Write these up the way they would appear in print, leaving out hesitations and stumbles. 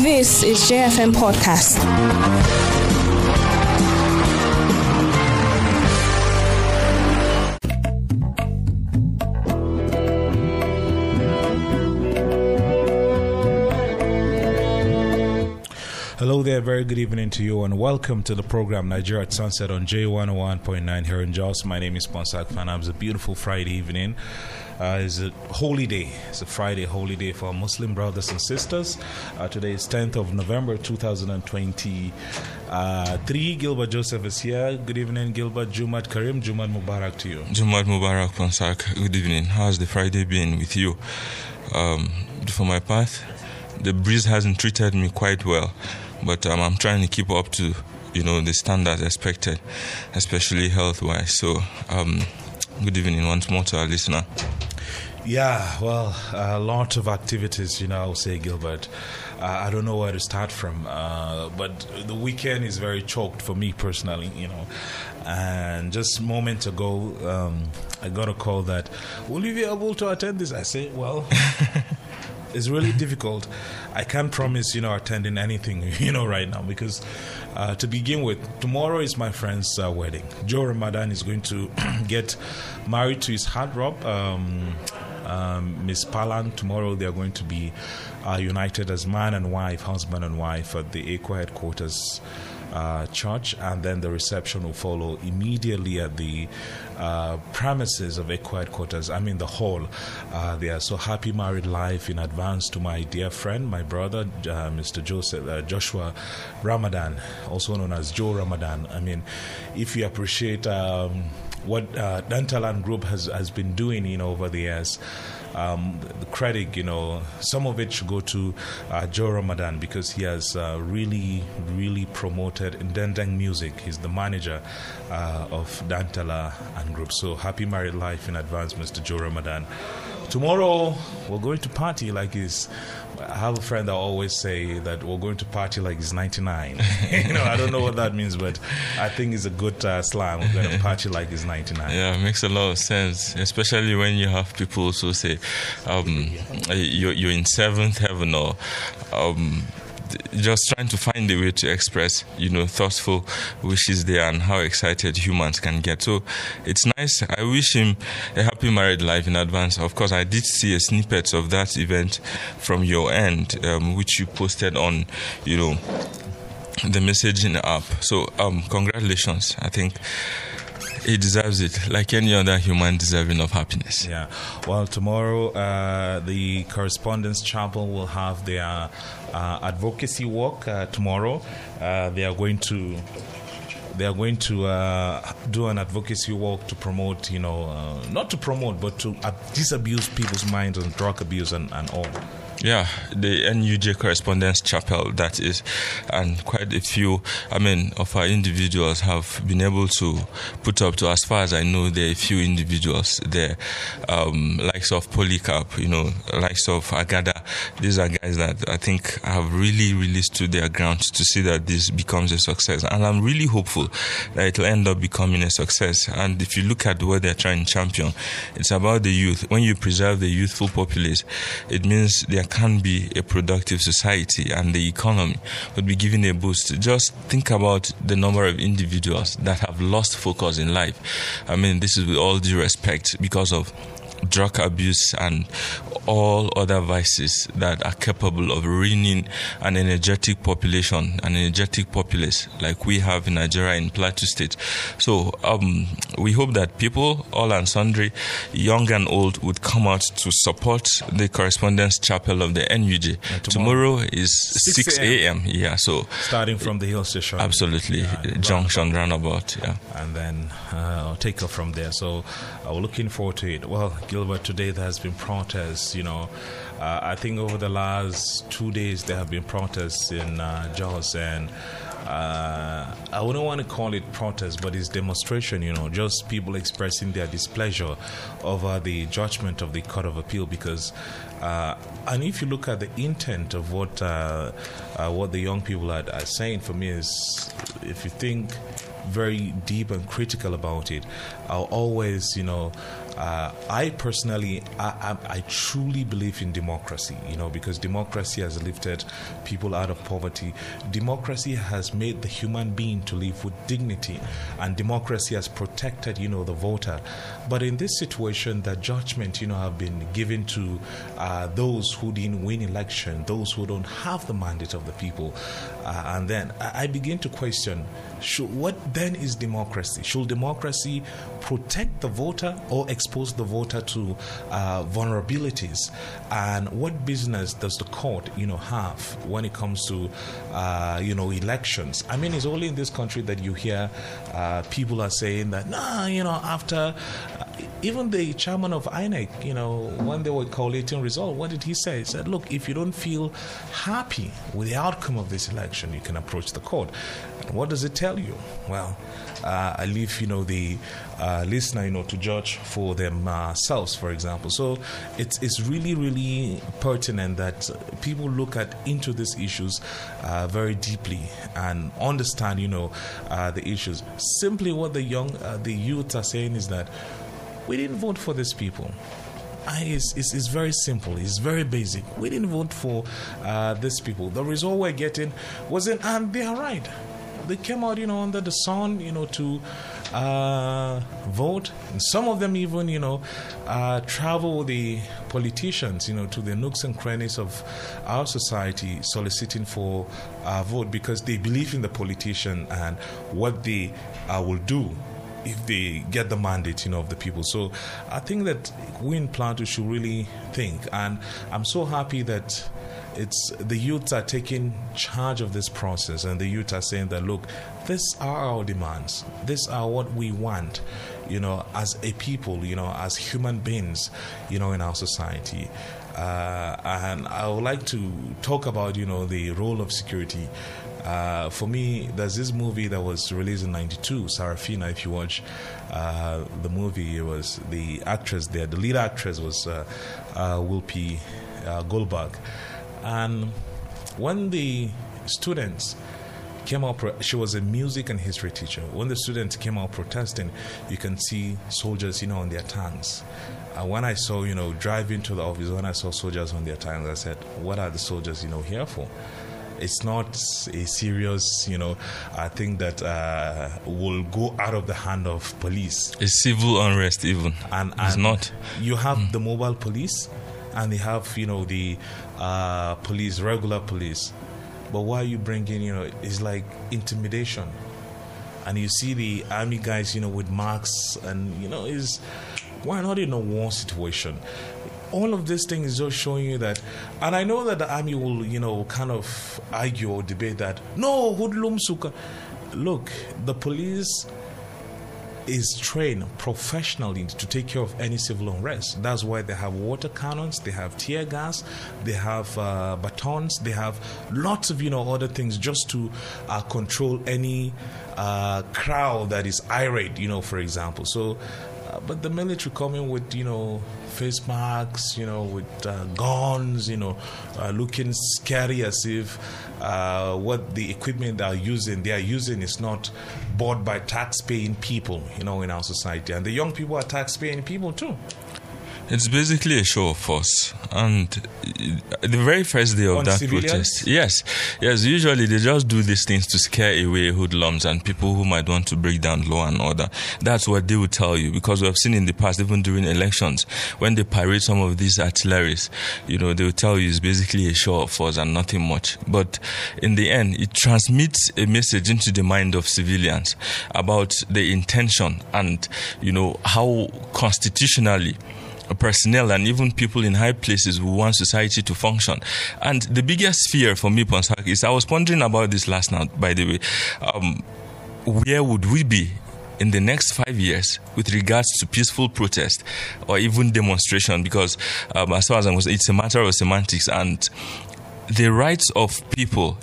This is JFM Podcast. Hello there, very good evening to you and welcome to the program Nigeria at Sunset on J101.9 here in Jos. My name is Ponsah Fanap. It's a beautiful Friday evening. It's a holy day. It's a Friday holy day for our Muslim brothers and sisters. Today is 10th of November 2023. Gilbert Joseph is here. Good evening, Gilbert. Jumat Karim, Jumat Mubarak to you. Jumat Mubarak, Ponsak. Good evening. How's the Friday been with you? For my part, the breeze hasn't treated me quite well, but I'm trying to keep up to, the standards expected, especially health-wise. So, good evening once more to our listener. Yeah, well, a lot of activities, I'll say, Gilbert. I don't know where to start from, but the weekend is very choked for me personally, And just moments ago, I got a call that, will you be able to attend this? I say, well, it's really difficult. I can't promise, attending anything, right now, because to begin with, tomorrow is my friend's wedding. Joe Ramadan is going to get married to his hard rock, Miss Palan. Tomorrow they are going to be united as man and wife, husband and wife, at the Aqua headquarters church, and then the reception will follow immediately at the premises of Aqua headquarters, the hall. They are so happy married life in advance to my dear friend, my brother, Mr. Joshua Ramadan, also known as Joe Ramadan. If you appreciate what Dantalan Group has been doing, over the years, the credit, some of it should go to Joe Ramadan, because he has really, really promoted Ndendeng Music. He's the manager of Dantala and Group. So happy married life in advance, Mr. Joe Ramadan. Tomorrow, we're going to party like this. I have a friend that always say that we're going to party like it's 99. I don't know what that means, but I think it's a good slang. We're going to party like it's 99. Yeah, it makes a lot of sense, especially when you have people also say, you're in seventh heaven, or just trying to find a way to express, thoughtful wishes there and how excited humans can get. So it's nice. I wish him a happy married life in advance. Of course, I did see a snippet of that event from your end, which you posted on, the messaging app. So congratulations. I think he deserves it, like any other human deserving of happiness. Yeah. Well, tomorrow the Correspondence Chapel will have their advocacy walk. Tomorrow, they are going to do an advocacy walk to promote, not to promote, but to disabuse people's minds on drug abuse and all. Yeah, the NUJ Correspondence Chapel, that is, and quite a few, of our individuals have been able to put up to, as far as I know, there are a few individuals there, likes of Polycarp, likes of Agada. These are guys that I think have really, really stood their ground to see that this becomes a success. And I'm really hopeful that it'll end up becoming a success. And if you look at what they're trying to champion, it's about the youth. When you preserve the youthful populace, it means they are can be a productive society, and the economy would be given a boost. Just think about the number of individuals that have lost focus in life. This is with all due respect, because of drug abuse and all other vices that are capable of ruining an energetic population, an energetic populace like we have in Nigeria, in Plateau State. So we hope that people, all and sundry, young and old, would come out to support the Correspondence Chapel of the NUJ. Tomorrow is 6 a.m. Yeah, so starting from the hill station. Absolutely, junction roundabout. Yeah, and then I'll take off from there. So we're looking forward to it. Well, Gilbert, today there has been protests, I think over the last 2 days there have been protests in Jos, and I wouldn't want to call it protest, but it's demonstration, just people expressing their displeasure over the judgment of the Court of Appeal, because and if you look at the intent of what the young people are saying, for me is, if you think very deep and critical about it, I'll always, I personally, I truly believe in democracy, you know, because democracy has lifted people out of poverty. Democracy has made the human being to live with dignity, and democracy has protected, you know, the voter. But in this situation, the judgment, you know, have been given to those who didn't win election, those who don't have the mandate of the people. And then I begin to question, what then is democracy? Should democracy protect the voter or expose the voter to vulnerabilities? And what business does the court, you know, have when it comes to, you know, elections? I mean, it's only in this country that you hear people are saying that, nah, you know, after even the chairman of INEC, you know, when they were collating results, what did he say? He said, look, if you don't feel happy with the outcome of this election, you can approach the court. And what does it tell you? Well, I leave, you know, the listener, you know, to judge for themselves, for example. So it's really, really pertinent that people look at into these issues very deeply and understand, you know, the issues. Simply what the youth are saying is that we didn't vote for these people. It's very simple. It's very basic. We didn't vote for these people. The result we're getting wasn't, and they are right. They came out, you know, under the sun, you know, to vote. And some of them even, you know, travel with the politicians, you know, to the nooks and crannies of our society soliciting for a vote because they believe in the politician and what they will do if they get the mandate, you know, of the people. So I think that we in Plateau should really think. And I'm so happy that it's the youth are taking charge of this process, and the youth are saying that, look, these are our demands. These are what we want, you know, as a people, you know, as human beings, you know, in our society. And I would like to talk about, you know, the role of security. For me, there's this movie that was released in 92, Sarafina. If you watch the movie, it was the actress there. The lead actress was Whoopi Goldberg. And when the students came out, she was a music and history teacher. When the students came out protesting, you can see soldiers, you know, on their tanks. When I saw, you know, driving to the office, when I saw soldiers on their tanks, I said, what are the soldiers, you know, here for? It's not a serious, you know, I think that will go out of the hand of police. It's civil unrest even. And it's not. You have the mobile police and they have, you know, the police, regular police. But why are you bringing, you know, it's like intimidation. And you see the army guys, you know, with masks and, you know, is why not in a war situation? All of this thing is just showing you that, and I know that the army will, you know, kind of argue or debate that, no, hoodlums. Look, the police is trained professionally to take care of any civil unrest. That's why they have water cannons, they have tear gas, they have batons, they have lots of, you know, other things just to control any crowd that is irate, you know, for example. So, but the military coming with, you know, face masks, you know, with guns, you know, looking scary as if what the equipment they are using is not bought by tax-paying people, you know, in our society. And the young people are tax-paying people too. It's basically a show of force. And the very first day of that protest, yes, usually they just do these things to scare away hoodlums and people who might want to break down law and order. That's what they will tell you, because we have seen in the past, even during elections, when they parade some of these artilleries, you know, they will tell you it's basically a show of force and nothing much. But in the end, it transmits a message into the mind of civilians about the intention and, you know, how constitutionally personnel and even people in high places who want society to function. And the biggest fear for me, Ponsah, is I was pondering about this last night, by the way, where would we be in the next 5 years with regards to peaceful protest or even demonstration? Because as far as I'm concerned, it's a matter of semantics, and the rights of people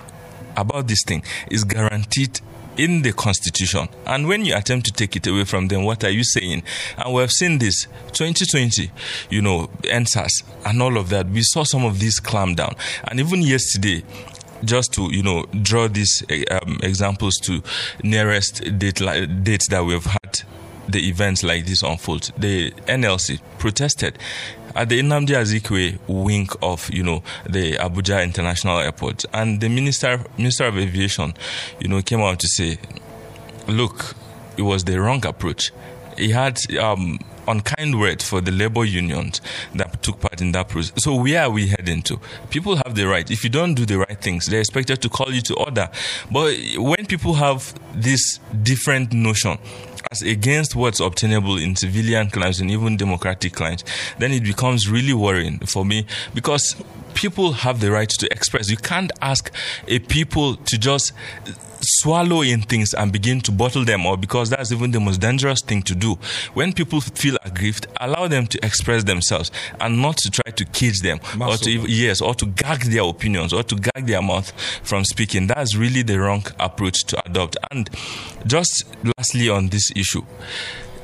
about this thing is guaranteed in the Constitution. And when you attempt to take it away from them, what are you saying? And we have seen this 2020, you know, NSAS and all of that. We saw some of these clamp down. And even yesterday, just to, you know, draw these examples to nearest dates that we have had the events like this unfold. The NLC protested at the Nnamdi Azikiwe wing of, the Abuja International Airport. And the Minister of Aviation, came out to say, look, it was the wrong approach. He had unkind words for the labor unions that took part in that process. So where are we heading to? People have the right. If you don't do the right things, they're expected to call you to order. But when people have this different notion as against what's obtainable in civilian climes and even democratic climes, then it becomes really worrying for me, because people have the right to express. You can't ask a people to just swallow in things and begin to bottle them up, because that's even the most dangerous thing to do. When people feel aggrieved, allow them to express themselves and not to try to cage them or to gag their opinions or to gag their mouth from speaking. That's really the wrong approach to adopt. And just lastly on this issue,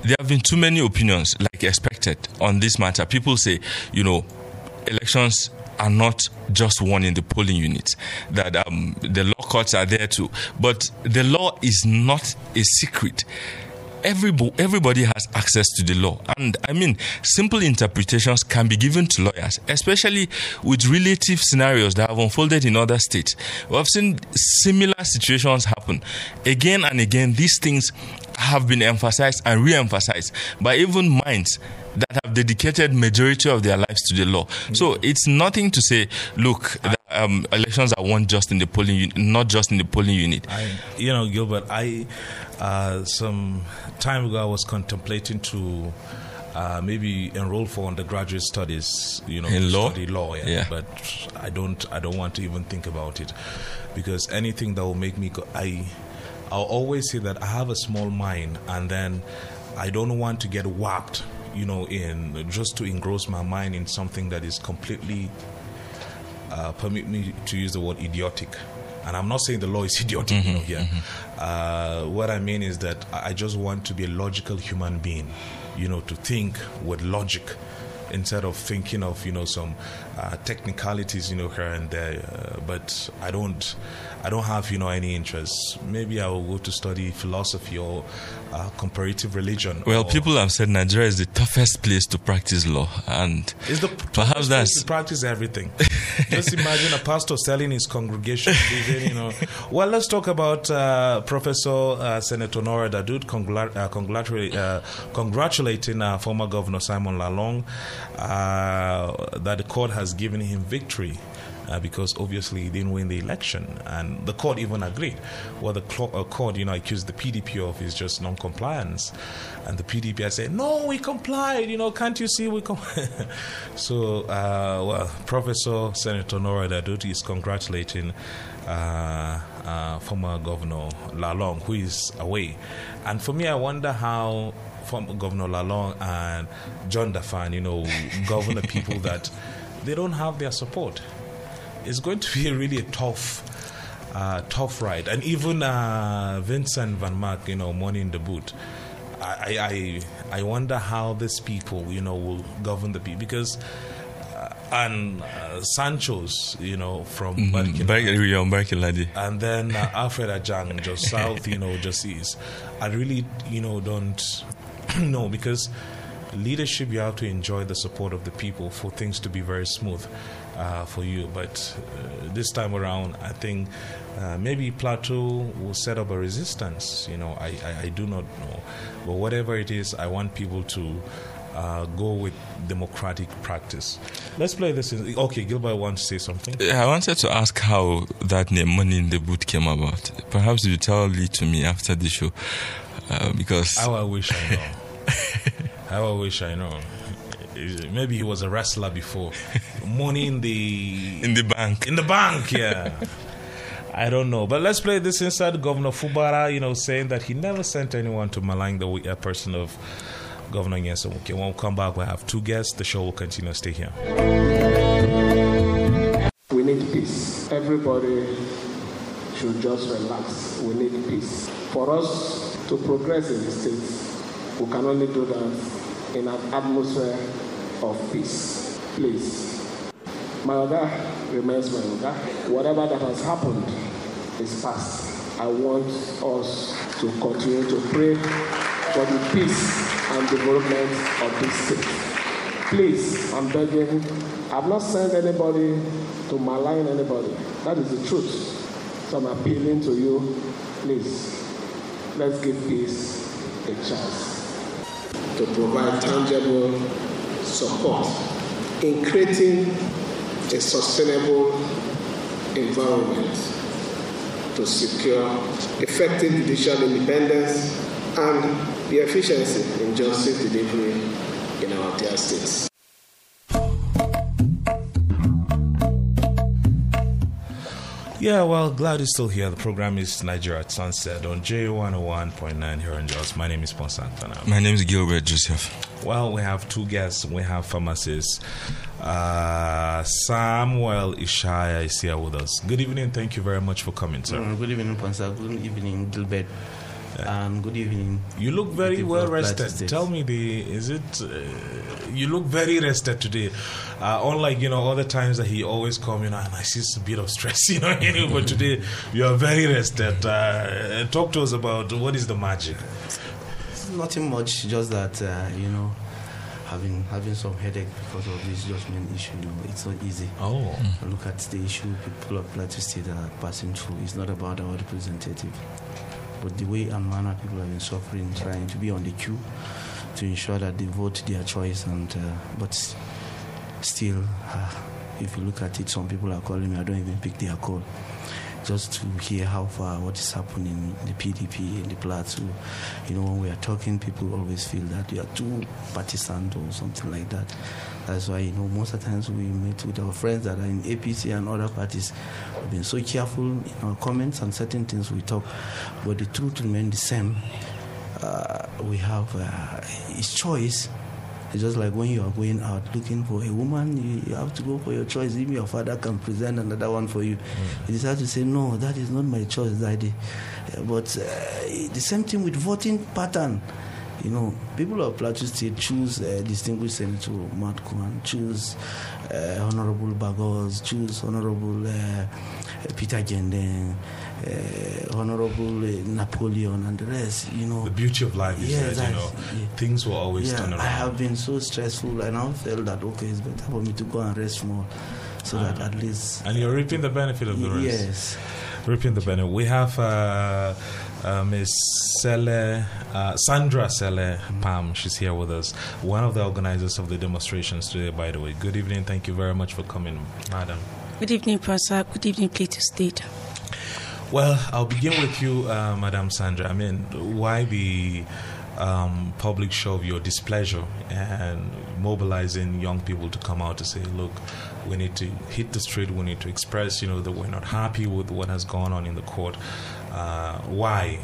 there have been too many opinions, like expected, on this matter. People say, elections are not just won in the polling units, that the law courts are there too. But the law is not a secret. Everybody has access to the law. And simple interpretations can be given to lawyers, especially with relative scenarios that have unfolded in other states. We have seen similar situations happen. Again and again, these things have been emphasized and re-emphasized by even minds that have dedicated majority of their lives to the law. So it's nothing to say, look, elections are won just in the polling unit, not just in the polling unit. Gilbert, I some time ago I was contemplating to maybe enroll for undergraduate studies, in law? Study law. Yeah. But I don't want to even think about it, because anything that will make me I'll always say that I have a small mind, and then I don't want to get whacked, in just to engross my mind in something that is completely, permit me to use the word, idiotic. And I'm not saying the law is idiotic, here. Mm-hmm. What I mean is that I just want to be a logical human being, to think with logic, instead of thinking of, some technicalities, here and there. But I don't have, any interests. Maybe I will go to study philosophy or comparative religion. Well, people have said Nigeria is the toughest place to practice law. And it's the perhaps that's... to practice everything. Just imagine a pastor selling his congregation. Well, let's talk about Professor Senator Nora Dadud congratulating former Governor Simon Lalong that the court has given him victory. Because obviously he didn't win the election, and the court even agreed. What the court, accused the PDP of is just non-compliance, and the PDP said, "No, we complied. Can't you see we complied?" So, Professor Senator Nora Dadud is congratulating former Governor Lalong, who is away. And for me, I wonder how former Governor Lalong and John Dafan, govern the people that they don't have their support. It's going to be really a tough ride. And even Vincent Van Mark, money in the boot. I wonder how these people, will govern the people. Because, Sancho's, from Barkiladi. And then Alfred Ajang, just south, just east. I really, don't know, because leadership, you have to enjoy the support of the people for things to be very smooth. For you, but this time around, I think maybe Plateau will set up a resistance. I do not know, but whatever it is, I want people to go with democratic practice. Let's play this. Okay, Gilbert wants to say something. I wanted to ask how that name "Money in the Boot" came about. Perhaps you tell it to me after the show, because I wish I know. How I wish I know. Maybe he was a wrestler before. Money in the... In the bank, yeah. I don't know. But let's play this inside Governor Fubara, saying that he never sent anyone to malign the person of Governor Nyesom. Okay, when we come back, we'll have two guests. The show will continue. Stay here. We need peace. Everybody should just relax. We need peace. For us to progress in the state, we can only do that in an atmosphere of peace. Please. My order remains my order. Whatever that has happened is past. I want us to continue to pray for the peace and development of this city. Please, I'm begging, I've not sent anybody to malign anybody. That is the truth. So I'm appealing to you, please, let's give peace a chance to provide tangible support in creating a sustainable environment to secure effective judicial independence and the efficiency in justice delivery in our dear states. Yeah, well, glad you're still here. The program is Nigeria at Sunset on J101.9 here in Jos. My name is Ponsah Fanap. My name is Gilbert Joseph. Well, we have two guests. We have pharmacist Samuel Ishaya is here with us. Good evening. Thank you very much for coming, sir. Good evening, Ponsah. Good evening, Gilbert. Good evening. You look very well rested. Tell me, you look very rested today, unlike other times that he always come, and I see a bit of stress, But today you are very rested. Talk to us about what is the magic. It's nothing much, just that having some headache because of this judgment issue. It's not easy. Oh, look at the issue people of Plateau State are passing through. It's not about our representative. But the way and manner people have been suffering, trying to be on the queue to ensure that they vote their choice. But still, if you look at it, some people are calling me. I don't even pick their call. Just to hear how far, what is happening in the PDP, in the Plateau. When we are talking, people always feel that we are too partisan or something like that. That's why, most of the times we meet with our friends that are in APC and other parties. We've been so careful in our comments and certain things we talk. But the truth remains the same. We have his choice. It's just like when you are going out looking for a woman, you have to go for your choice. Even your father can present another one for you. Mm-hmm. You decide to say, no, that is not my choice, Daddy. But the same thing with voting pattern. People of Plateau State choose distinguished Senator Mwatcombe, choose Honorable Bagos, choose Honorable Peter Gyendeng, Honorable Napoleon, and the rest. The beauty of life is things will always turn around. I have been so stressful, and I felt that it's better for me to go and rest more, so that at least. And you're reaping the benefit of the rest. Yes, reaping the benefit. We have. Ms. Sandra Selepam, she's here with us, one of the organizers of the demonstrations today, by the way. Good evening, thank you very much for coming, madam. Good evening, Professor. Good evening, Plateau State. Well, I'll begin with you, Madam Sandra. Why the public show of your displeasure and mobilizing young people to come out to say, look, we need to hit the street, we need to express, that we're not happy with what has gone on in the court. Why?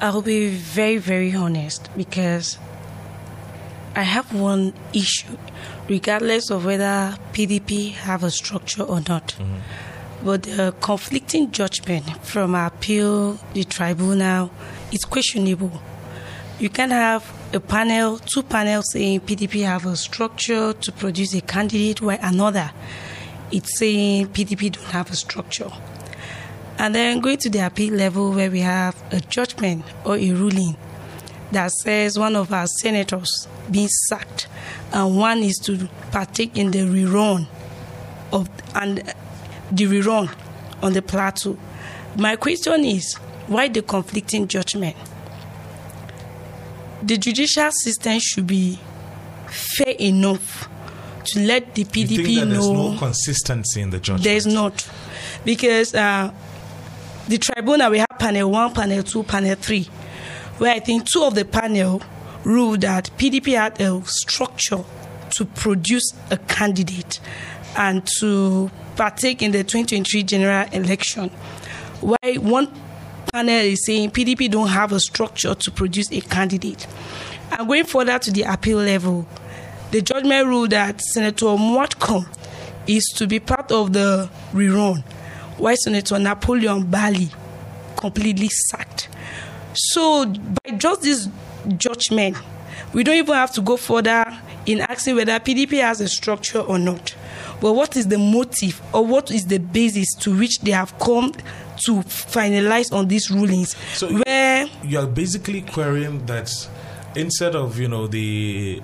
I'll be very, very honest, because I have one issue, regardless of whether PDP have a structure or not. Mm-hmm. But the conflicting judgment from our appeal, the tribunal, it's questionable. You can have a panel, two panels saying PDP have a structure to produce a candidate, while another it's saying PDP don't have a structure. And then going to the appeal level where we have a judgment or a ruling that says one of our senators being sacked and one is to partake in the rerun on the Plateau. My question is, why the conflicting judgment? The judicial system should be fair enough to let the PDP know. There's no consistency in the judgment. There's not. Because the tribunal, we have panel 1, panel 2, panel 3, where I think two of the panel ruled that PDP had a structure to produce a candidate and to partake in the 2023 general election. While one panel is saying PDP don't have a structure to produce a candidate. And going further to the appeal level, the judgment ruled that Senator Mwatcombe is to be part of the rerun, while Senator Napoleon Bali completely sacked. So by just this judgment, we don't even have to go further in asking whether PDP has a structure or not. But what is the motive or what is the basis to which they have come to finalize on these rulings? So where Okay. You're basically querying that instead of, you know, the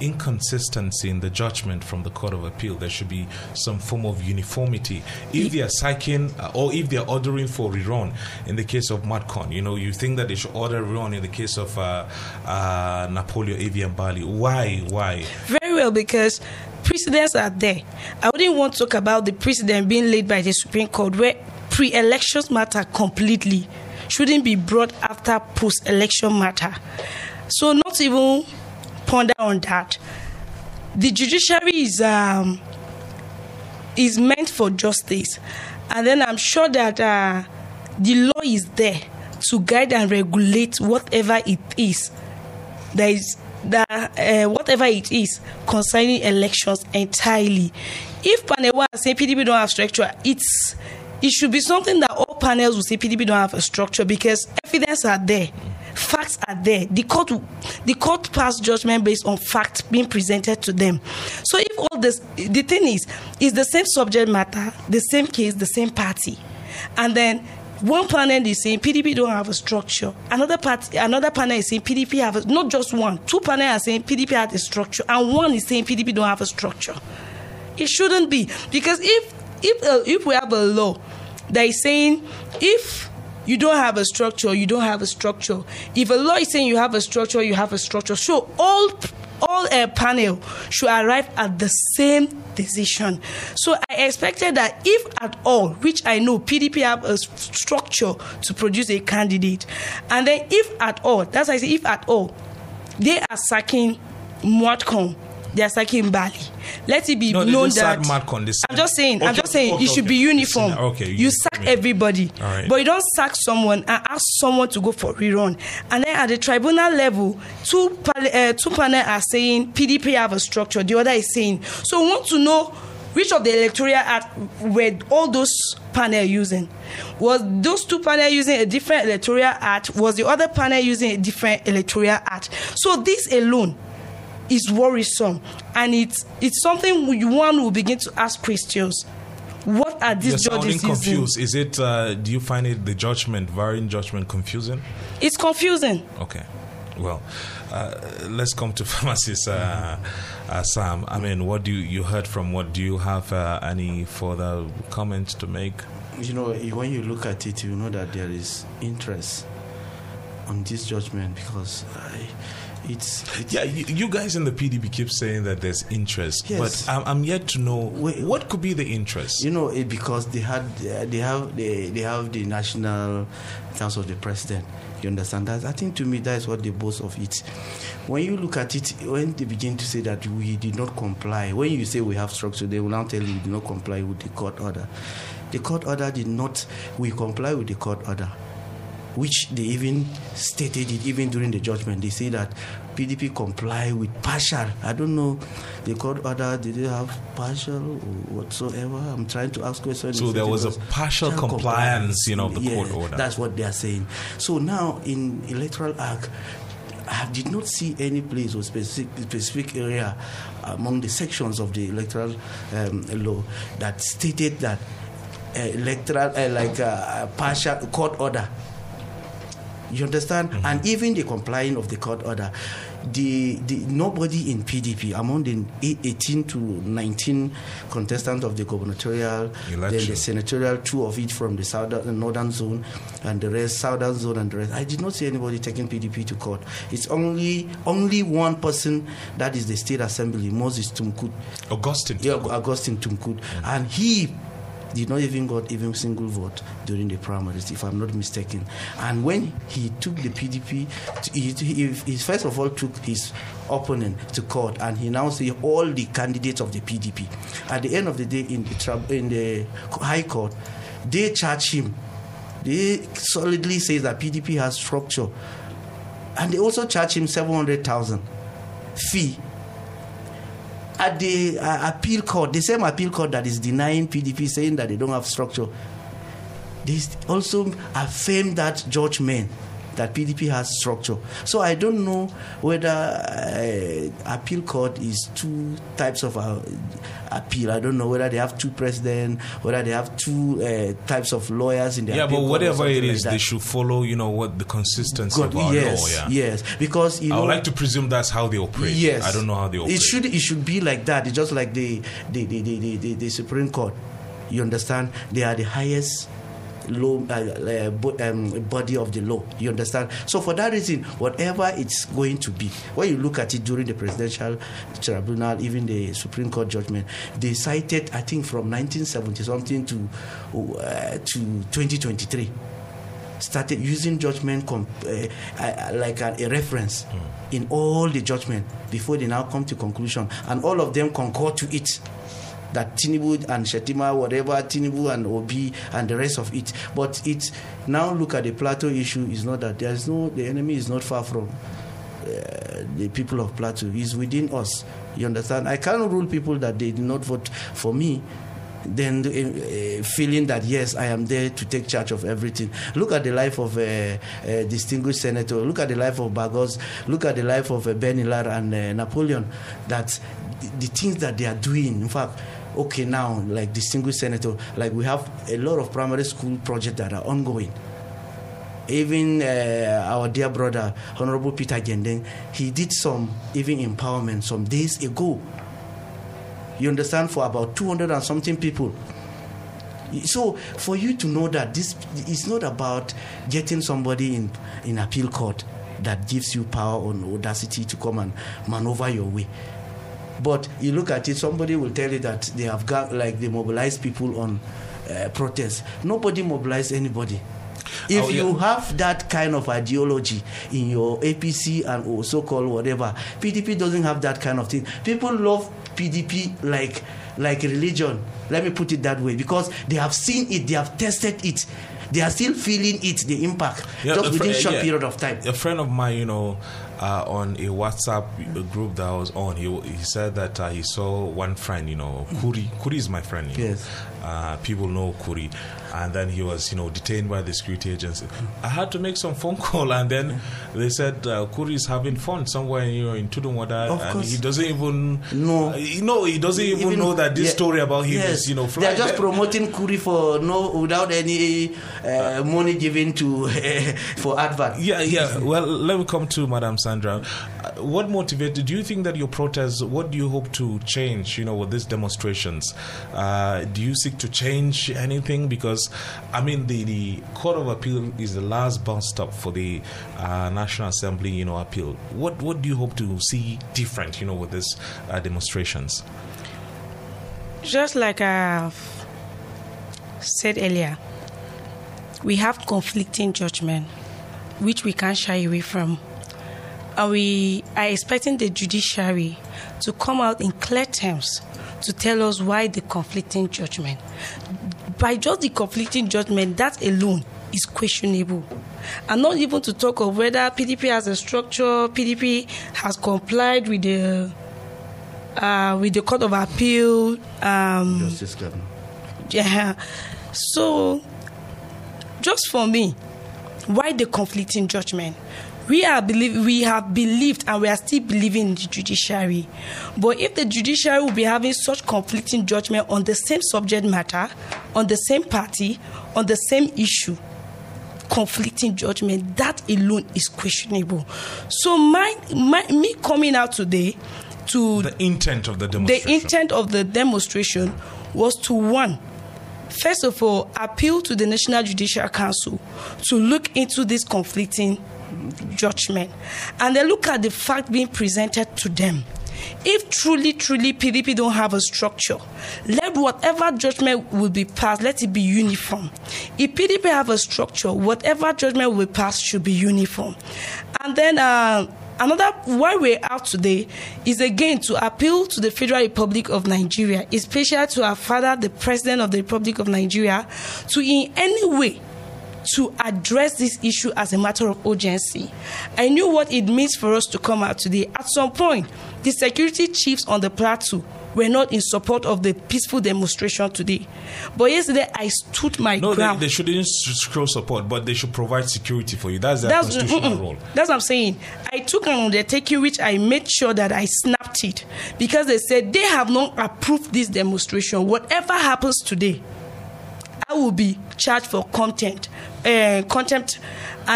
inconsistency in the judgment from the Court of Appeal, there should be some form of uniformity. If they are psyching or if they are ordering for rerun in the case of Mwatcombe, you know, you think that they should order rerun in the case of Napoleon Bali. Why? Why? Very well, because precedents are there. I wouldn't want to talk about the precedent being laid by the Supreme Court where pre-elections matter completely shouldn't be brought after post-election matter. So not even ponder on that. The judiciary is meant for justice. And then I'm sure that the law is there to guide and regulate whatever it is. There is that whatever it is concerning elections entirely. If panel one say PDP don't have structure, it should be something that all panels will say PDP don't have a structure, because evidence are there. Facts are there. The court passed judgment based on facts being presented to them. So if all this, the thing is the same subject matter, the same case, the same party, and then one panel is saying PDP don't have a structure. Another panel is saying PDP have a, not just one. Two panels are saying PDP had a structure, and one is saying PDP don't have a structure. It shouldn't be, because if we have a law that is saying if you don't have a structure, you don't have a structure. If a law is saying you have a structure, you have a structure. So all panel should arrive at the same decision. So I expected that if at all, which I know PDP have a structure to produce a candidate, and then if at all, that's why I say if at all, they are sacking Mwatcombe, they are sacking Bali. Let it be known that I'm just saying it should be uniform. Okay, you sack everybody, right, but you don't sack someone and ask someone to go for rerun. And then at the tribunal level, two panel are saying PDP have a structure, the other is saying. So we want to know which of the electoral act were all those panel using. Was those two panel using a different electoral act? Was the other panel using a different electoral act? So this alone is worrisome, and it's something one will begin to ask questions. What are these judges using? Confused. Is it? Do you find it varying judgment confusing? It's confusing. Okay, well, let's come to pharmacist Sam. I mean, what do you heard from? What do you have any further comments to make? You know, when you look at it, you know that there is interest on this judgment because you guys in the PDP keep saying that there's interest, yes, but I'm yet to know what could be the interest. You know, because they have the national terms of the president. You understand that? I think to me that is what they boast of it. When you look at it, when they begin to say that we did not comply, when you say we have structure, they will now tell you we did not comply with the court order. The court order did not. We comply with the court order, which they even stated it even during the judgment. They say that PDP comply with partial. I don't know, the court order, did they have partial or whatsoever? I'm trying to ask questions. So there was a partial compliance, you know, of the court order. That's what they are saying. So now in Electoral Act, I did not see any place or specific area among the sections of the electoral law that stated that partial court order. You understand? Mm-hmm. And even the complying of the court order, nobody in PDP, among the 18 to 19 contestants of the gubernatorial, then the senatorial, two of each from the northern zone, and the rest, southern zone, and the rest. I did not see anybody taking PDP to court. It's only one person, that is the State Assembly, Moses Tumkut Augustin. Yeah, Augustin Tumkut. Mm-hmm. And he did not even got even single vote during the primaries, if I'm not mistaken. And when he took the PDP, he first of all took his opponent to court, and he now said all the candidates of the PDP. At the end of the day, in the High Court, they charge him. They solidly say that PDP has structure, and they also charge him 700,000 fee. At the appeal court, the same appeal court that is denying PDP, saying that they don't have structure, they also affirm that judgment that PDP has structure. So I don't know whether appeal court is two types of appeal. I don't know whether they have two presidents, whether they have two types of lawyers in the appeal court. Yeah, but whatever it is, like they should follow, you know, what the consistency of our law. Yes, because you know, I would like to presume that's how they operate. Yes, I don't know how they operate. It should be like that. It's just like the Supreme Court. You understand? They are the highest law body of the law. You understand? So for that reason, whatever it's going to be, when you look at it during the presidential tribunal, even the Supreme Court judgment, they cited, I think, from 1970 something to 2023, started using judgment like a reference in all the judgment before they now come to conclusion, and all of them concord to it. That Tinubu and Shettima, whatever, Tinubu and Obi and the rest of it. But it's now look at the Plateau issue. Is not that there's no, the enemy is not far from the people of Plateau. It's within us. You understand? I can't rule people that they did not vote for me. Then feeling that, yes, I am there to take charge of everything. Look at the life of a distinguished senator. Look at the life of Bagos. Look at the life of Ben Hilar and Napoleon. That the things that they are doing, in fact, okay, now, like distinguished senator, like we have a lot of primary school projects that are ongoing. Even our dear brother, Honorable Peter Gyendeng, he did some even empowerment some days ago. You understand, for about 200 and something people. So for you to know that this is not about getting somebody in appeal court that gives you power or audacity to come and maneuver your way. But you look at it, somebody will tell you that they have got, like, they mobilize people on protests. Nobody mobilized anybody. If you have that kind of ideology in your APC and or so-called whatever, PDP doesn't have that kind of thing. People love PDP like religion. Let me put it that way, because they have seen it, they have tested it. They are still feeling it, the impact, just within short period of time. A friend of mine, you know, on a WhatsApp group that I was on, he said that he saw one friend, you know, Kuri. Kuri is my friend. Yes. People know Kuri. And then he was, you know, detained by the security agency. I had to make some phone call, and then they said Kuri is having fun somewhere, you know, in Tudunwada, and course. He doesn't even know. He doesn't even know that this story about him is, you know, flying. They're just promoting Kuri for without any money given to for advert. Yeah. Well, let me come to Madam Sandra. What motivated? Do you think that your protests? What do you hope to change? You know, with these demonstrations, do you seek to change anything? Because I mean, the Court of Appeal is the last bus stop for the National Assembly, you know, appeal. What do you hope to see different, you know, with these demonstrations? Just like I said earlier, we have conflicting judgment, which we can't shy away from. We are expecting the judiciary to come out in clear terms to tell us why the conflicting judgment. By just the conflicting judgment, that alone is questionable. And not even to talk of whether PDP has a structure, PDP has complied with the Court of Appeal. Justice Governor. Yeah. So, just for me, why the conflicting judgment? We have believed and we are still believing in the judiciary. But if the judiciary will be having such conflicting judgment on the same subject matter, on the same party, on the same issue, conflicting judgment, that alone is questionable. So me coming out today to... The intent of the demonstration. The intent of the demonstration was to, one, first of all, appeal to the National Judicial Council to look into this conflicting judgment, and then look at the fact being presented to them. If truly PDP don't have a structure, let whatever judgment will be passed, let it be uniform. If PDP have a structure, whatever judgment will pass should be uniform. And then another why we're out today is again to appeal to the Federal Republic of Nigeria, especially to our father, the President of the Republic of Nigeria, to in any way to address this issue as a matter of urgency. I knew what it means for us to come out today. At some point, the security chiefs on the Plateau were not in support of the peaceful demonstration today. But yesterday, I stood my ground. They shouldn't show support, but they should provide security for you. That's their constitutional role. That's what I'm saying. I took an undertaking, which I made sure that I snapped it, because they said they have not approved this demonstration. Whatever happens today, I will be charged for contempt, and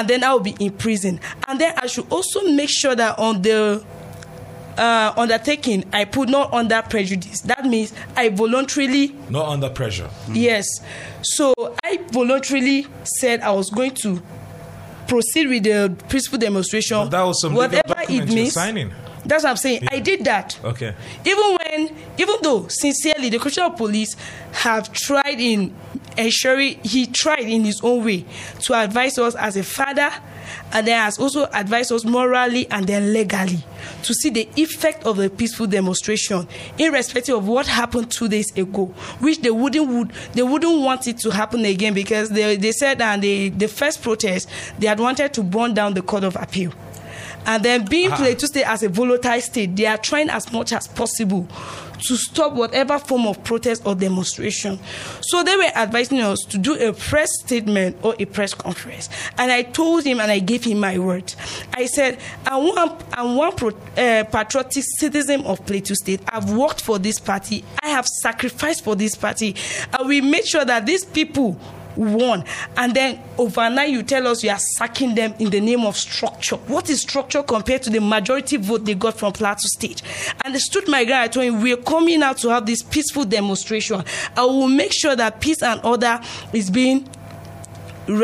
then I will be in prison. And then I should also make sure that on the undertaking, I put not under prejudice. That means I voluntarily... Not under pressure. Mm. Yes. So I voluntarily said I was going to proceed with the peaceful demonstration. But that was some whatever it means. Signing. That's what I'm saying. Yeah. I did that. Okay. Even though sincerely the Commissioner of Police have tried in ensuring, he tried in his own way to advise us as a father, and then has also advised us morally and then legally to see the effect of the peaceful demonstration, irrespective of what happened 2 days ago, which they wouldn't want it to happen again, because they said that the first protest they had wanted to burn down the Court of Appeal. And then being Plateau State as a volatile state, they are trying as much as possible to stop whatever form of protest or demonstration. So they were advising us to do a press statement or a press conference. And I told him, and I gave him my word. I said, I want patriotic citizen of Plateau State. I've worked for this party. I have sacrificed for this party. And we made sure that these people won. And then overnight you tell us you are sacking them in the name of structure. What is structure compared to the majority vote they got from Plateau State? And they stood my ground. I told him, we are coming out to have this peaceful demonstration. I will make sure that peace and order is being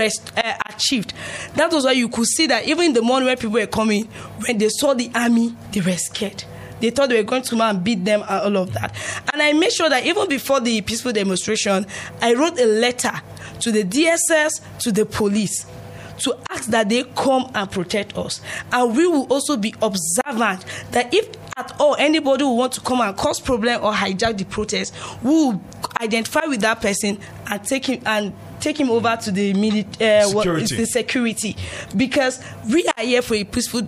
achieved. That was why you could see that even in the morning when people were coming, when they saw the army, they were scared. They thought they were going to come and beat them and all of that. And I made sure that even before the peaceful demonstration, I wrote a letter to the DSS, to the police, to ask that they come and protect us. And we will also be observant that if at all anybody will want to come and cause problem or hijack the protest, we will identify with that person and take him over to the security, because we are here for a peaceful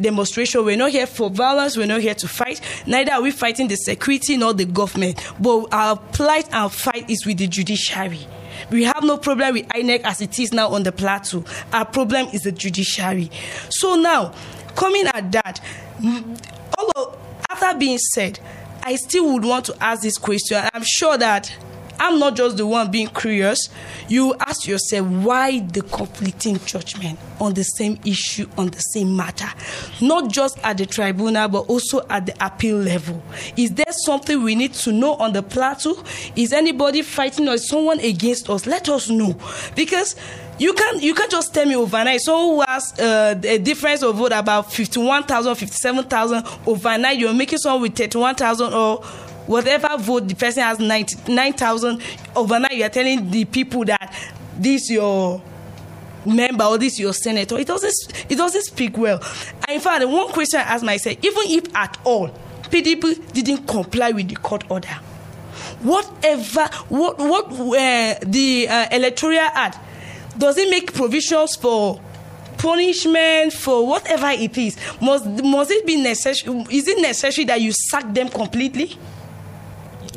demonstration. We're not here for violence. We're not here to fight. Neither are we fighting the security nor the government. But our plight and fight is with the judiciary. We have no problem with INEC as it is now on the plateau. Our problem is the judiciary. So now, coming at that, although after being said, I still would want to ask this question. I'm sure that I'm not just the one being curious. You ask yourself, why the conflicting judgment on the same issue, on the same matter? Not just at the tribunal, but also at the appeal level. Is there something we need to know on the plateau? Is anybody fighting or is someone against us? Let us know. Because you can't just tell me overnight. So who has a difference of vote about 51,000, 57,000 overnight? You're making someone with 31,000 or whatever vote the person has, 9,000 overnight. You are telling the people that this your member or this your senator. It doesn't speak well. And in fact, one question I asked myself: even if at all PDP didn't comply with the court order, the Electoral Act doesn't make provisions for punishment, for whatever it is. Must it be necessary? Is it necessary that you sack them completely?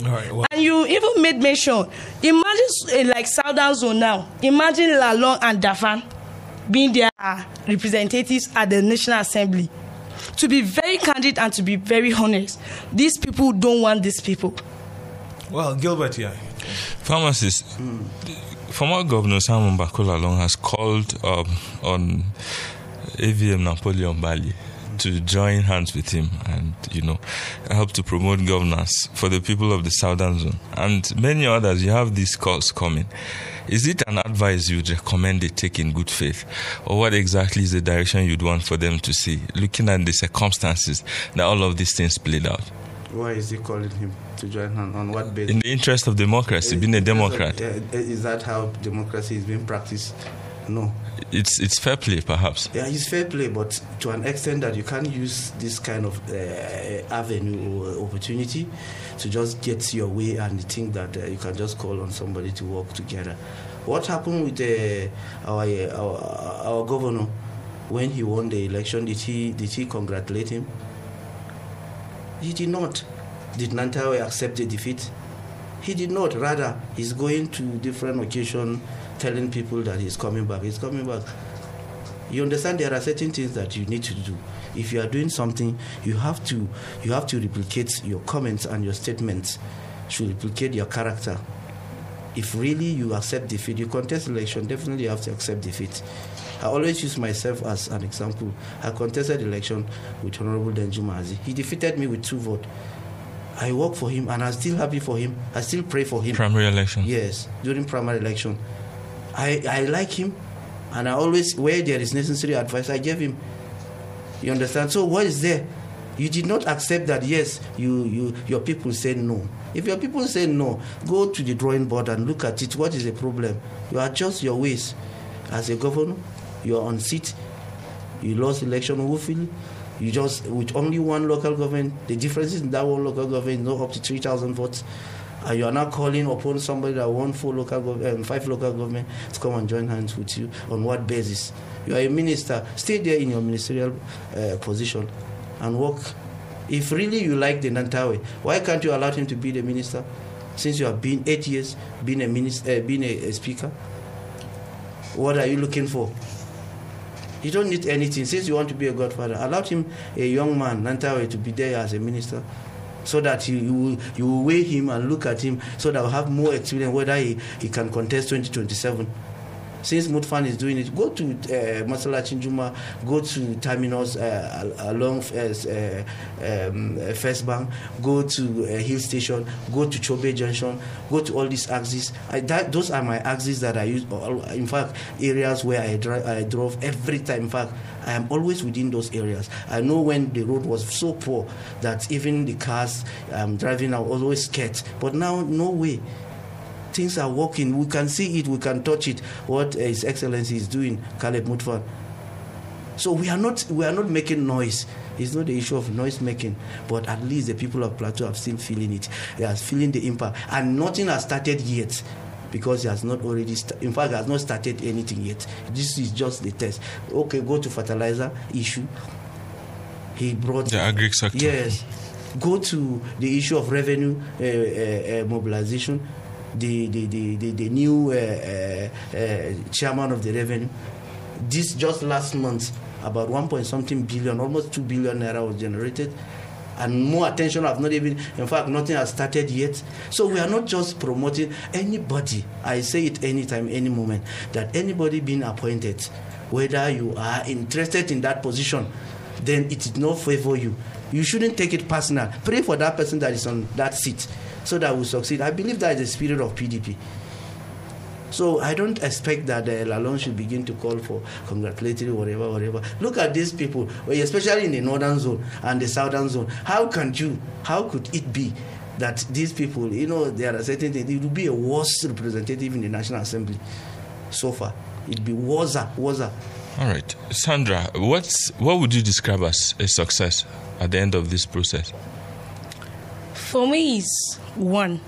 All right, well. And you even made mention, imagine like Southern Zone now, imagine Lalong and Dafan being their representatives at the National Assembly. To be very candid and to be very honest, these people don't want these people. Well, Gilbert, yeah. Pharmacist, former Governor Simon Lalong has called on AVM Napoleon Bali to join hands with him and, help to promote governance for the people of the Southern Zone. And many others, you have these calls coming. Is it an advice you'd recommend they take in good faith? Or what exactly is the direction you'd want for them to see, looking at the circumstances that all of these things played out? Why is he calling him to join hands? On what basis? In the interest of democracy, being a Democrat. Is that how democracy is being practiced? No. It's fair play, perhaps. Yeah, it's fair play, but to an extent that you can't use this kind of avenue or opportunity to just get your way and think that you can just call on somebody to work together. What happened with our governor when he won the election? Did he congratulate him? He did not. Did Nentawe accept the defeat? He did not. Rather, he's going to different occasions telling people that he's coming back. He's coming back. You understand there are certain things that you need to do. If you are doing something, you have to replicate your comments, and your statements should replicate your character. If really you accept defeat, you contest election, definitely you have to accept defeat. I always use myself as an example. I contested election with Honorable Danjumazi. He defeated me with 2 votes. I work for him, and I'm still happy for him. I still pray for him. Primary election? Yes, during primary election. I like him, and I always, where there is necessary advice, I gave him. You understand? So what is there? You did not accept that, yes, your people say no. If your people say no, go to the drawing board and look at it. What is the problem? You adjust your ways. As a governor, you are on seat. You lost election woefully. You just, with only one local government, the differences in that one local government is not up to 3,000 votes. And you are now calling upon somebody that won 5 local government to come and join hands with you. On what basis? You are a minister. Stay there in your ministerial position and work. If really you like the Nentawe, why can't you allow him to be the minister? Since you have been 8 years, being a minister, being a speaker, what are you looking for? You don't need anything. Since you want to be a godfather, allow him, a young man, Nentawe, to be there as a minister, so that you will weigh him and look at him, so that you have more experience whether he can contest 2027. Since Mutfwang is doing it, go to Masala Chinjuma, go to terminals along First Bank, go to Hill Station, go to Chobe Junction, go to all these axes. Those are my axes that I use. In fact, areas where I drove every time. In fact, I am always within those areas. I know when the road was so poor that even the cars driving, I was always scared. But now, no way. Things are working. We can see it. We can touch it. What His Excellency is doing, Caleb Mutfwang. So we are not making noise. It's not the issue of noise making, but at least the people of Plateau are still feeling it. They are feeling the impact, and nothing has started yet, because he has not already. In fact, has not started anything yet. This is just the test. Okay, go to fertilizer issue. He brought the agri sector. Yes, go to the issue of revenue mobilization. The new chairman of the revenue, this just last month, about 1.something billion, almost 2 billion naira was generated, and more attention have not even. In fact, nothing has started yet. So we are not just promoting anybody. I say it anytime, any moment, that anybody being appointed, whether you are interested in that position, then it did not favor you. You shouldn't take it personal. Pray for that person that is on that seat, so that we succeed. I believe that is the spirit of PDP. So I don't expect that Lalong should begin to call for congratulatory, whatever. Look at these people, especially in the northern zone and the southern zone. How could it be that these people, there are certain things, it will be a worse representative in the National Assembly so far. It will be worser. All right. Sandra, what would you describe as a success at the end of this process? For me, it's 1.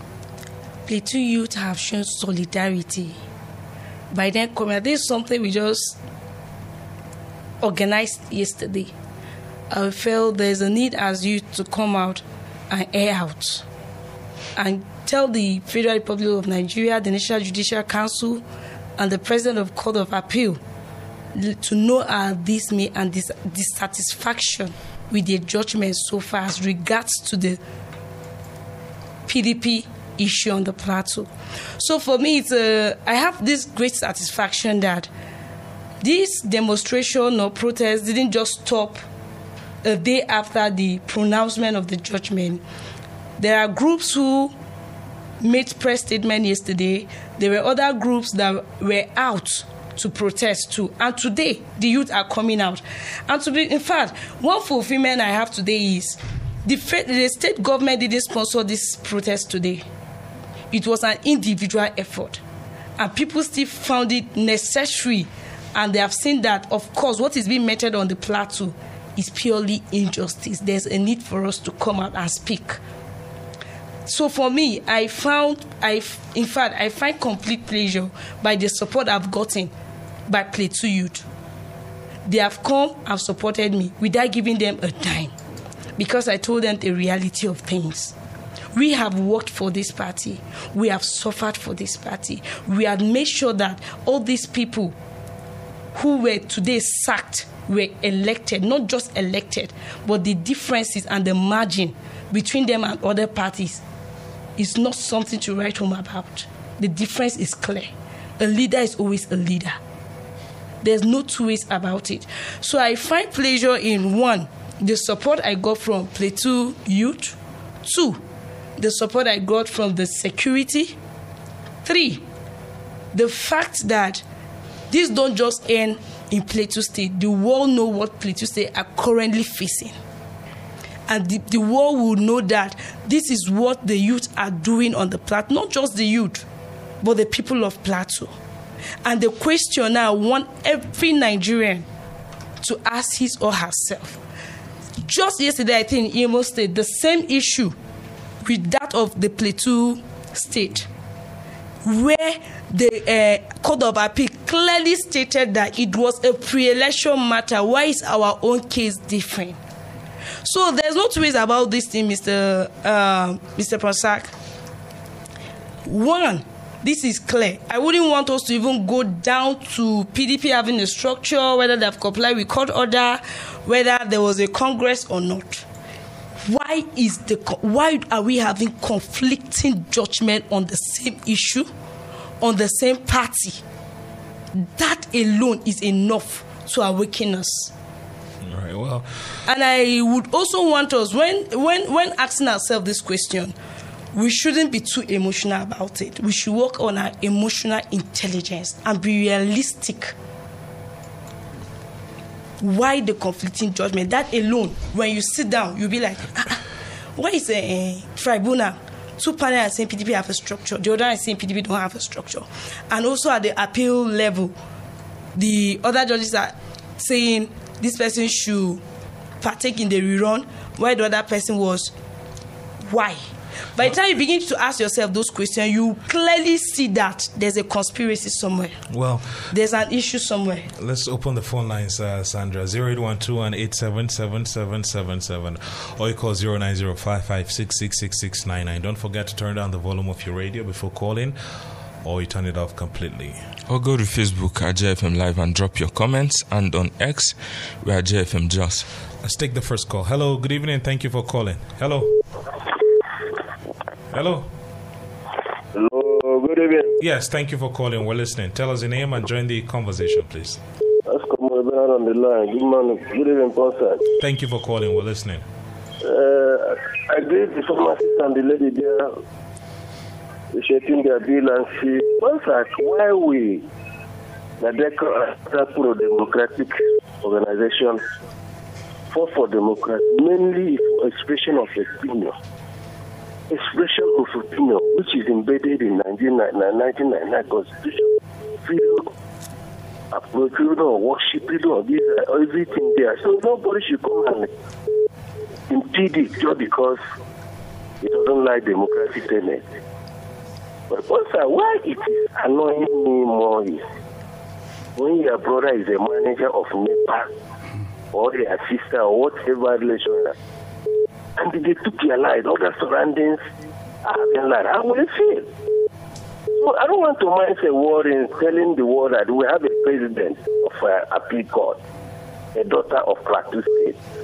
Plateau youth have shown solidarity. By then, this is something we just organized yesterday. I felt there's a need as youth to come out and air out and tell the Federal Republic of Nigeria, the National Judicial Council, and the President of Court of Appeal to know our dismay and dissatisfaction with their judgment so far as regards to the PDP issue on the Plateau. So for me, I have this great satisfaction that this demonstration or protest didn't just stop a day after the pronouncement of the judgment. There are groups who made press statements yesterday. There were other groups that were out to protest too. And today, the youth are coming out. And in fact, one fulfillment I have today is the state government didn't sponsor this protest today. It was an individual effort. And people still found it necessary. And they have seen that, of course, what is being meted on the Plateau is purely injustice. There's a need for us to come out and speak. So for me, I find complete pleasure by the support I've gotten by Plateau Youth. They have come and supported me without giving them a dime, because I told them the reality of things. We have worked for this party. We have suffered for this party. We have made sure that all these people who were today sacked were elected, not just elected, but the differences and the margin between them and other parties is not something to write home about. The difference is clear. A leader is always a leader. There's no two ways about it. So I find pleasure in, one, the support I got from Plateau youth, 2, the support I got from the security, 3, the fact that this don't just end in Plateau State. The world know what Plateau State are currently facing. And the world will know that this is what the youth are doing on the Plateau, not just the youth, but the people of Plateau. And the question now, I want every Nigerian to ask his or herself. Just yesterday, I think, in Imo State, the same issue with that of the Plateau State, where the Court of Appeal clearly stated that it was a pre-election matter. Why is our own case different? So there's no two ways about this thing, Mr. Ponsah. One, this is clear. I wouldn't want us to even go down to PDP having a structure, whether they've complied with court order, whether there was a Congress or not. Why are we having conflicting judgment on the same issue, on the same party? That alone is enough to awaken us. All right, well. And I would also want us, when asking ourselves this question, we shouldn't be too emotional about it. We should work on our emotional intelligence and be realistic. Why the conflicting judgment? That alone, when you sit down, you'll be like, why is a tribunal? Two panels are saying PDP have a structure. The other is saying PDP don't have a structure. And also at the appeal level, the other judges are saying this person should partake in the rerun, while the other person was, why? By the time you begin to ask yourself those questions, you clearly see that there's a conspiracy somewhere. Well, there's an issue somewhere. Let's open the phone lines, Sandra. 0812 187 7777, or you call 0905566669. Don't forget to turn down the volume of your radio before calling, or you turn it off completely. Or go to Facebook at JFM Live and drop your comments, and on X, we are JFM Just. Let's take the first call. Hello, good evening. Thank you for calling. Hello. Hello. Hello, good evening. Yes, thank you for calling. We're listening. Tell us your name and join the conversation, please. Let's come on the line. Good morning. Good evening, Ponsah. Thank you for calling. We're listening. I agree with my sister and the lady there. Sheting their bill and see, Ponsah, why we the pro-democratic organization fought for democracy, mainly for expression of opinion. Expression of opinion, which is embedded in 1999 Constitution, freedom of worship, freedom of this, everything there. So nobody should come and impede it just because it doesn't like democratic tenets. But also, why it is annoying me more is when your brother is a manager of NEPA or their sister or whatever relationship. And they took their life, all the surroundings have been lied. How will it feel? So I don't want to mind a word in telling the world that we have a president of appeal court, a daughter of Plateau State, a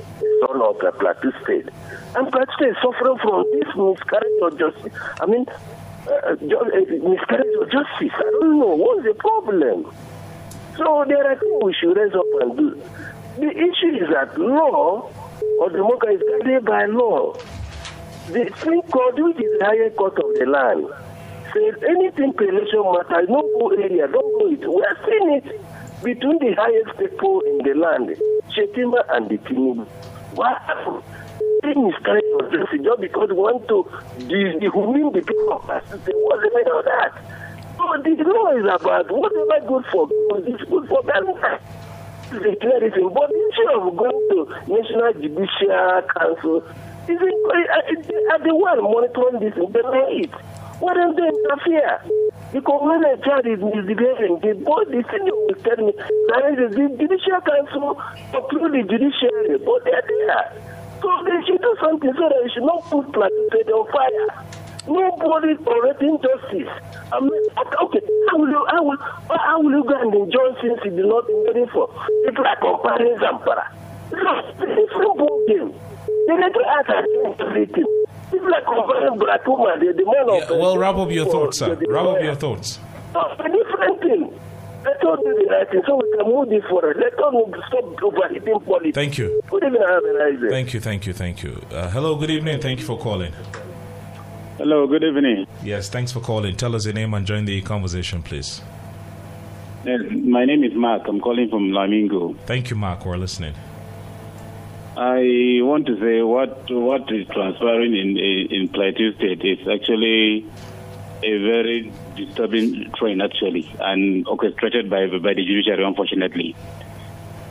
son of the Plateau State. And Plateau State is suffering from this miscarriage of justice. I mean, miscarriage of justice. I don't know. What's the problem? So there are things we should raise up and do. The issue is that law or democracy is guided by law. The Supreme Court, which is the higher court of the land, says anything pre-election matters, no go area, don't do it. We are seeing it between the highest people in the land, Shettima and the Tinubu. Wow. Things is trying to address it just because we want to dehuman the people of us. What's the matter of that? So the law is about whatever good for God is good for that. Declaration, but the issue of going to National Judicial Council is at the one monitoring this, they know it. Why don't they interfere? Because when a child is misbehaving, the senior will tell me that the Judicial Council include the judiciary, but they are there. So they should do something so that they should not put Plateau on fire. Nobody already injustice. I mean, okay, how will you go and enjoy things you do not intend for? It's like comparing Zampara. It's a simple game. They need to act as everything. It's like comparing Bratuma, the man of... Yeah, well, wrap up your thoughts, sir. Wrap up your thoughts. It's a different thing. Let us do the right thing so we can move this forward. Let us stop overheating politics. Thank you. Good evening, have a nice day. Thank you. Hello, good evening. Thank you for calling. Hello, good evening. Yes, thanks for calling. Tell us your name and join the conversation, please. Yes, my name is Mark. I'm calling from Lamingo. Thank you, Mark. We're listening. I want to say what is transpiring in Plateau State is actually a very disturbing trend, actually, and orchestrated by the judiciary, unfortunately.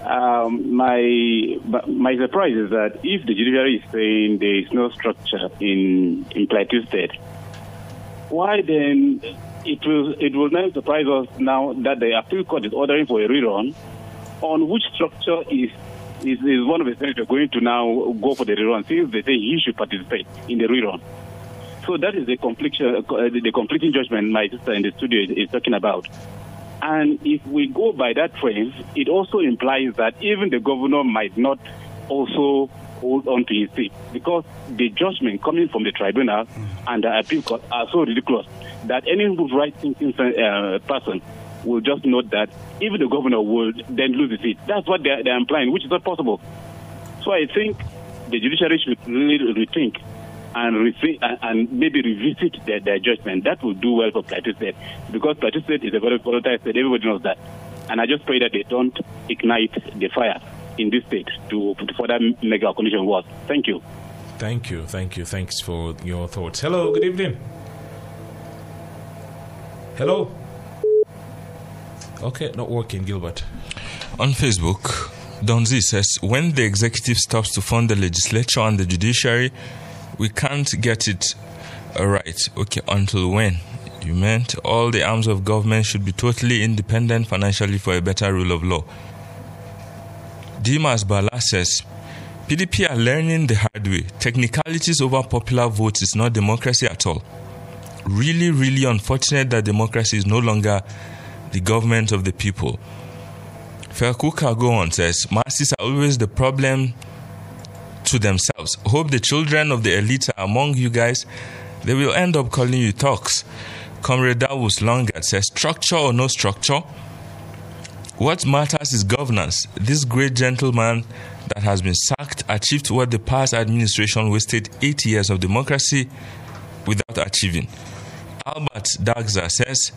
My surprise is that if the judiciary is saying there is no structure in Plateau State, why then it will not surprise us now that the appeal court is ordering for a rerun on which structure is one of the senators going to now go for the rerun, since they say he should participate in the rerun. So that is the conflicting judgment my sister in the studio is talking about. And if we go by that trend, it also implies that even the governor might not also hold on to his seat, because the judgment coming from the tribunal and the appeal court are so ridiculous that any right-thinking person will just note that even the governor will then lose his seat. That's what they're implying, which is not possible. So I think the judiciary should really rethink and maybe revisit their judgment. That will do well for Plateau State, because Plateau State is a very politicized state. Everybody knows that. And I just pray that they don't ignite the fire in this state to further make our condition worse. Thank you. Thank you. Thanks for your thoughts. Hello, good evening. Hello. Okay, not working, Gilbert. On Facebook, Donzi says, when the executive stops to fund the legislature and the judiciary, we can't get it right. Okay, until when? You meant all the arms of government should be totally independent financially for a better rule of law. Dimas Bala says, PDP are learning the hard way. Technicalities over popular votes is not democracy at all. Really, really unfortunate that democracy is no longer the government of the people. Ferkuka go on says, masses are always the problem to themselves. Hope the children of the elite are among you guys. They will end up calling you thugs. Comrade Dawus Longat says, structure or no structure, what matters is governance. This great gentleman that has been sacked achieved what the past administration wasted 8 years of democracy without achieving. Albert Dagza says,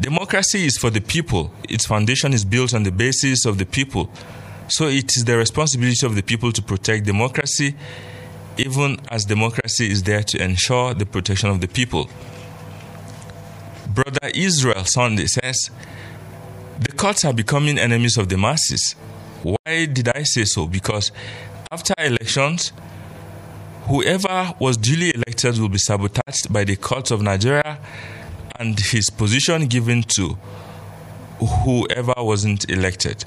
democracy is for the people. Its foundation is built on the basis of the people. So it is the responsibility of the people to protect democracy, even as democracy is there to ensure the protection of the people. Brother Israel Sunday says, the courts are becoming enemies of the masses. Why did I say so? Because after elections, whoever was duly elected will be sabotaged by the courts of Nigeria and his position given to whoever wasn't elected.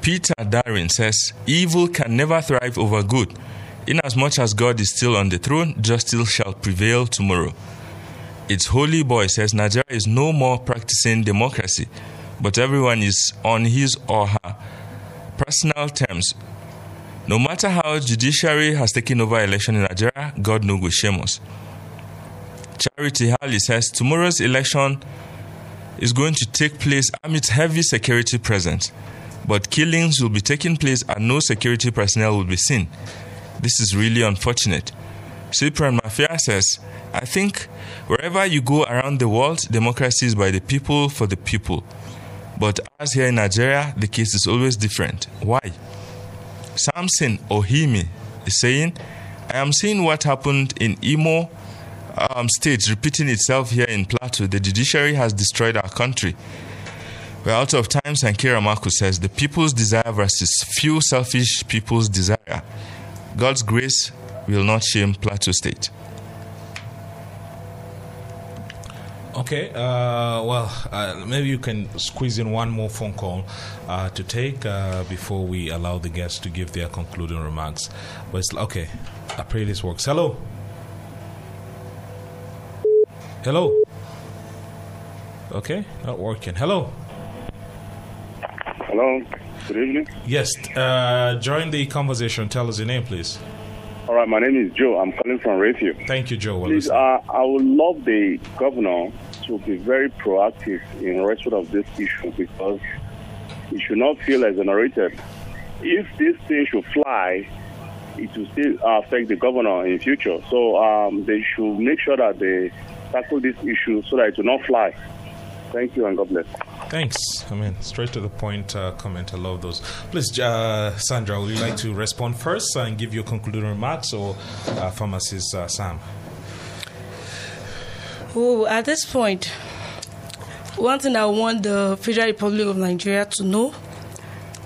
Peter Darwin says, evil can never thrive over good. Inasmuch as God is still on the throne, justice shall prevail tomorrow. It's Holy Boy says, Nigeria is no more practicing democracy, but everyone is on his or her personal terms. No matter how judiciary has taken over election in Nigeria, God no go shame us. Charity Halley says, tomorrow's election is going to take place amid heavy security presence, but killings will be taking place and no security personnel will be seen. This is really unfortunate. Cyprian Mafia says, I think wherever you go around the world, democracy is by the people for the people. But as here in Nigeria, the case is always different. Why? Samson Ohimi is saying, I am seeing what happened in Imo State repeating itself here in Plateau. The judiciary has destroyed our country. We're out of time. Sankira Marcus says, the people's desire versus few selfish people's desire. God's grace will not shame Plateau State. Okay, maybe you can squeeze in one more phone call to take before we allow the guests to give their concluding remarks. But okay, I pray this works. Hello? Hello? Okay, not working. Hello? Hello, good evening. Yes, join the conversation. Tell us your name, please. All right, my name is Joe. I'm calling from Review. Thank you, Joe. Please, I would love the governor to be very proactive in respect of this issue, because it should not feel exonerated. If this thing should fly, it will still affect the governor in future. So they should make sure that they tackle this issue so that it will not fly. Thank you and God bless. Thanks. I mean, straight to the point comment. I love those. Please, Sandra, would you like to respond first and give your concluding remarks, or pharmacist Sam? Oh, at this point, one thing I want the Federal Republic of Nigeria to know,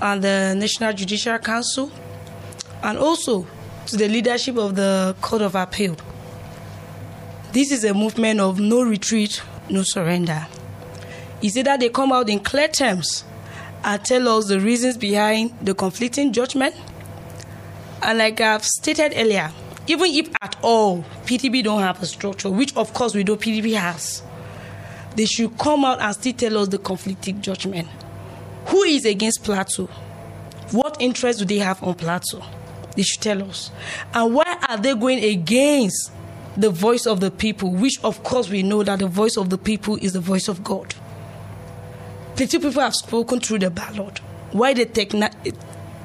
and the National Judicial Council, and also to the leadership of the Court of Appeal. This is a movement of no retreat, no surrender. Is it that they come out in clear terms and tell us the reasons behind the conflicting judgment? And like I've stated earlier, even if at all PDP don't have a structure, which of course we know PDP has, they should come out and still tell us the conflicting judgment. Who is against Plateau? What interest do they have on Plateau? They should tell us. And why are they going against the voice of the people, which of course we know that the voice of the people is the voice of God? Plenty of people have spoken through the ballot. Why the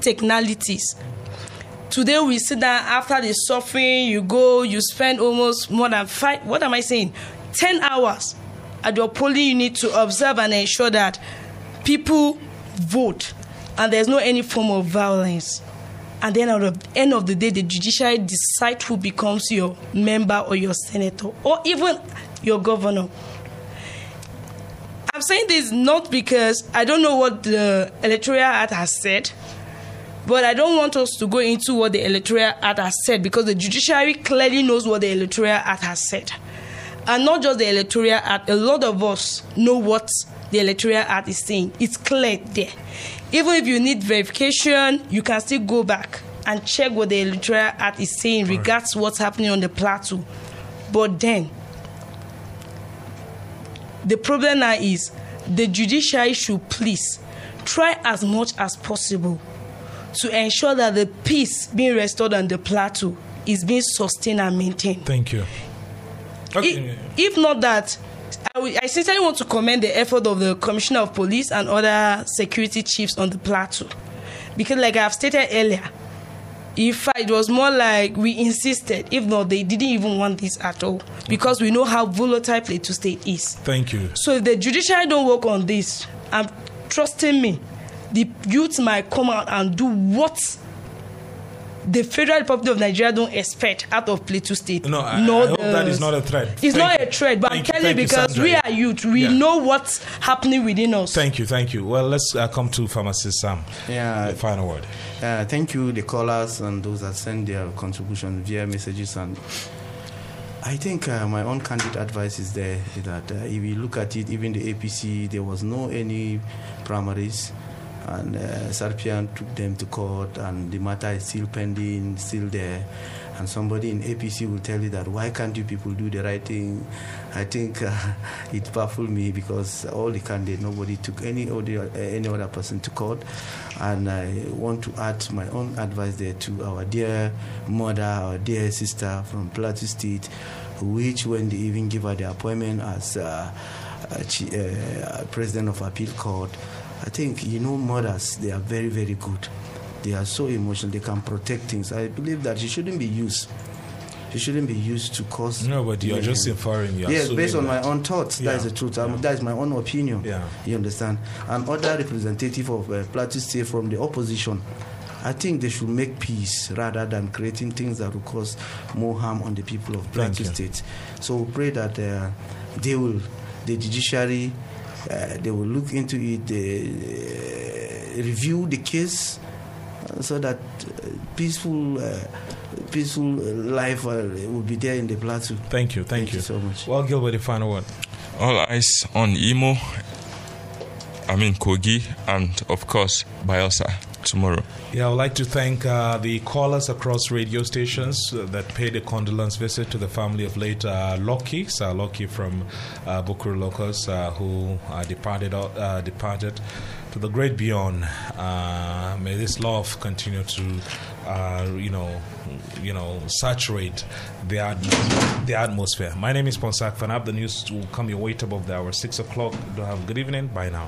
technicalities? Today we see that after the suffering, you go, you spend almost more than 10 hours at your polling unit to observe and ensure that people vote and there's no any form of violence. And then at the end of the day, the judiciary decides who becomes your member or your senator or even your governor. I'm saying this not because I don't know what the Electoral Act has said, but I don't want us to go into what the Electoral Act has said, because the judiciary clearly knows what the Electoral Act has said. And not just the Electoral Act, a lot of us know what the Electoral Act is saying. It's clear there. Even if you need verification, you can still go back and check what the Electoral Act is saying in regards to what's happening on the Plateau. But then, the problem now is the judiciary should please try as much as possible to ensure that the peace being restored on the Plateau is being sustained and maintained. Thank you. Okay. If not that, I sincerely want to commend the effort of the Commissioner of Police and other security chiefs on the Plateau. Because like I've stated earlier, if it was more like we insisted, if not, they didn't even want this at all, because we know how volatile Plateau State is. Thank you. So if the judiciary don't work on this, I'm trusting me, the youth might come out and do what the Federal Republic of Nigeria don't expect out of Plateau State. No, I hope that is not a threat. It's not a threat, but I'm telling you, because we are youth. We know what's happening within us. Thank you, thank you. Well, let's come to Pharmacist Sam. Yeah. The final word. Thank you, the callers and those that send their contributions via messages. And I think my own candid advice is there that if you look at it, even the APC, there was no any primaries. And Sarpian took them to court, and the matter is still pending, still there. And somebody in APC will tell you that, why can't you people do the right thing? I think it baffled me, because all the candidates, nobody took any other person to court. And I want to add my own advice there to our dear mother, our dear sister from Plateau State, which when they even give her the appointment as president of appeal court, I think, mothers, they are very, very good. They are so emotional. They can protect things. I believe that she shouldn't be used. She shouldn't be used to cause... No, but you're just inferring. Yes, based on my own thoughts. Yeah. That is the truth. Yeah. That is my own opinion. Yeah. You understand? And other representative of Plateau State from the opposition, I think they should make peace rather than creating things that will cause more harm on the people of Plateau State. So we pray that the judiciary... they will look into it, review the case, so that peaceful life will be there in the Plateau. Thank you so much. Well, Gilbert, the final word. all eyes on Kogi, and of course, Bayelsa tomorrow. Yeah, I would like to thank the callers across radio stations that paid a condolence visit to the family of late Loki, Sir Loki from Bukuru Locos, who departed to the great beyond. May this love continue to, saturate the atmosphere. My name is Ponsah Fanap. The news will come your way top of the hour, 6 o'clock. Have a good evening. Bye now.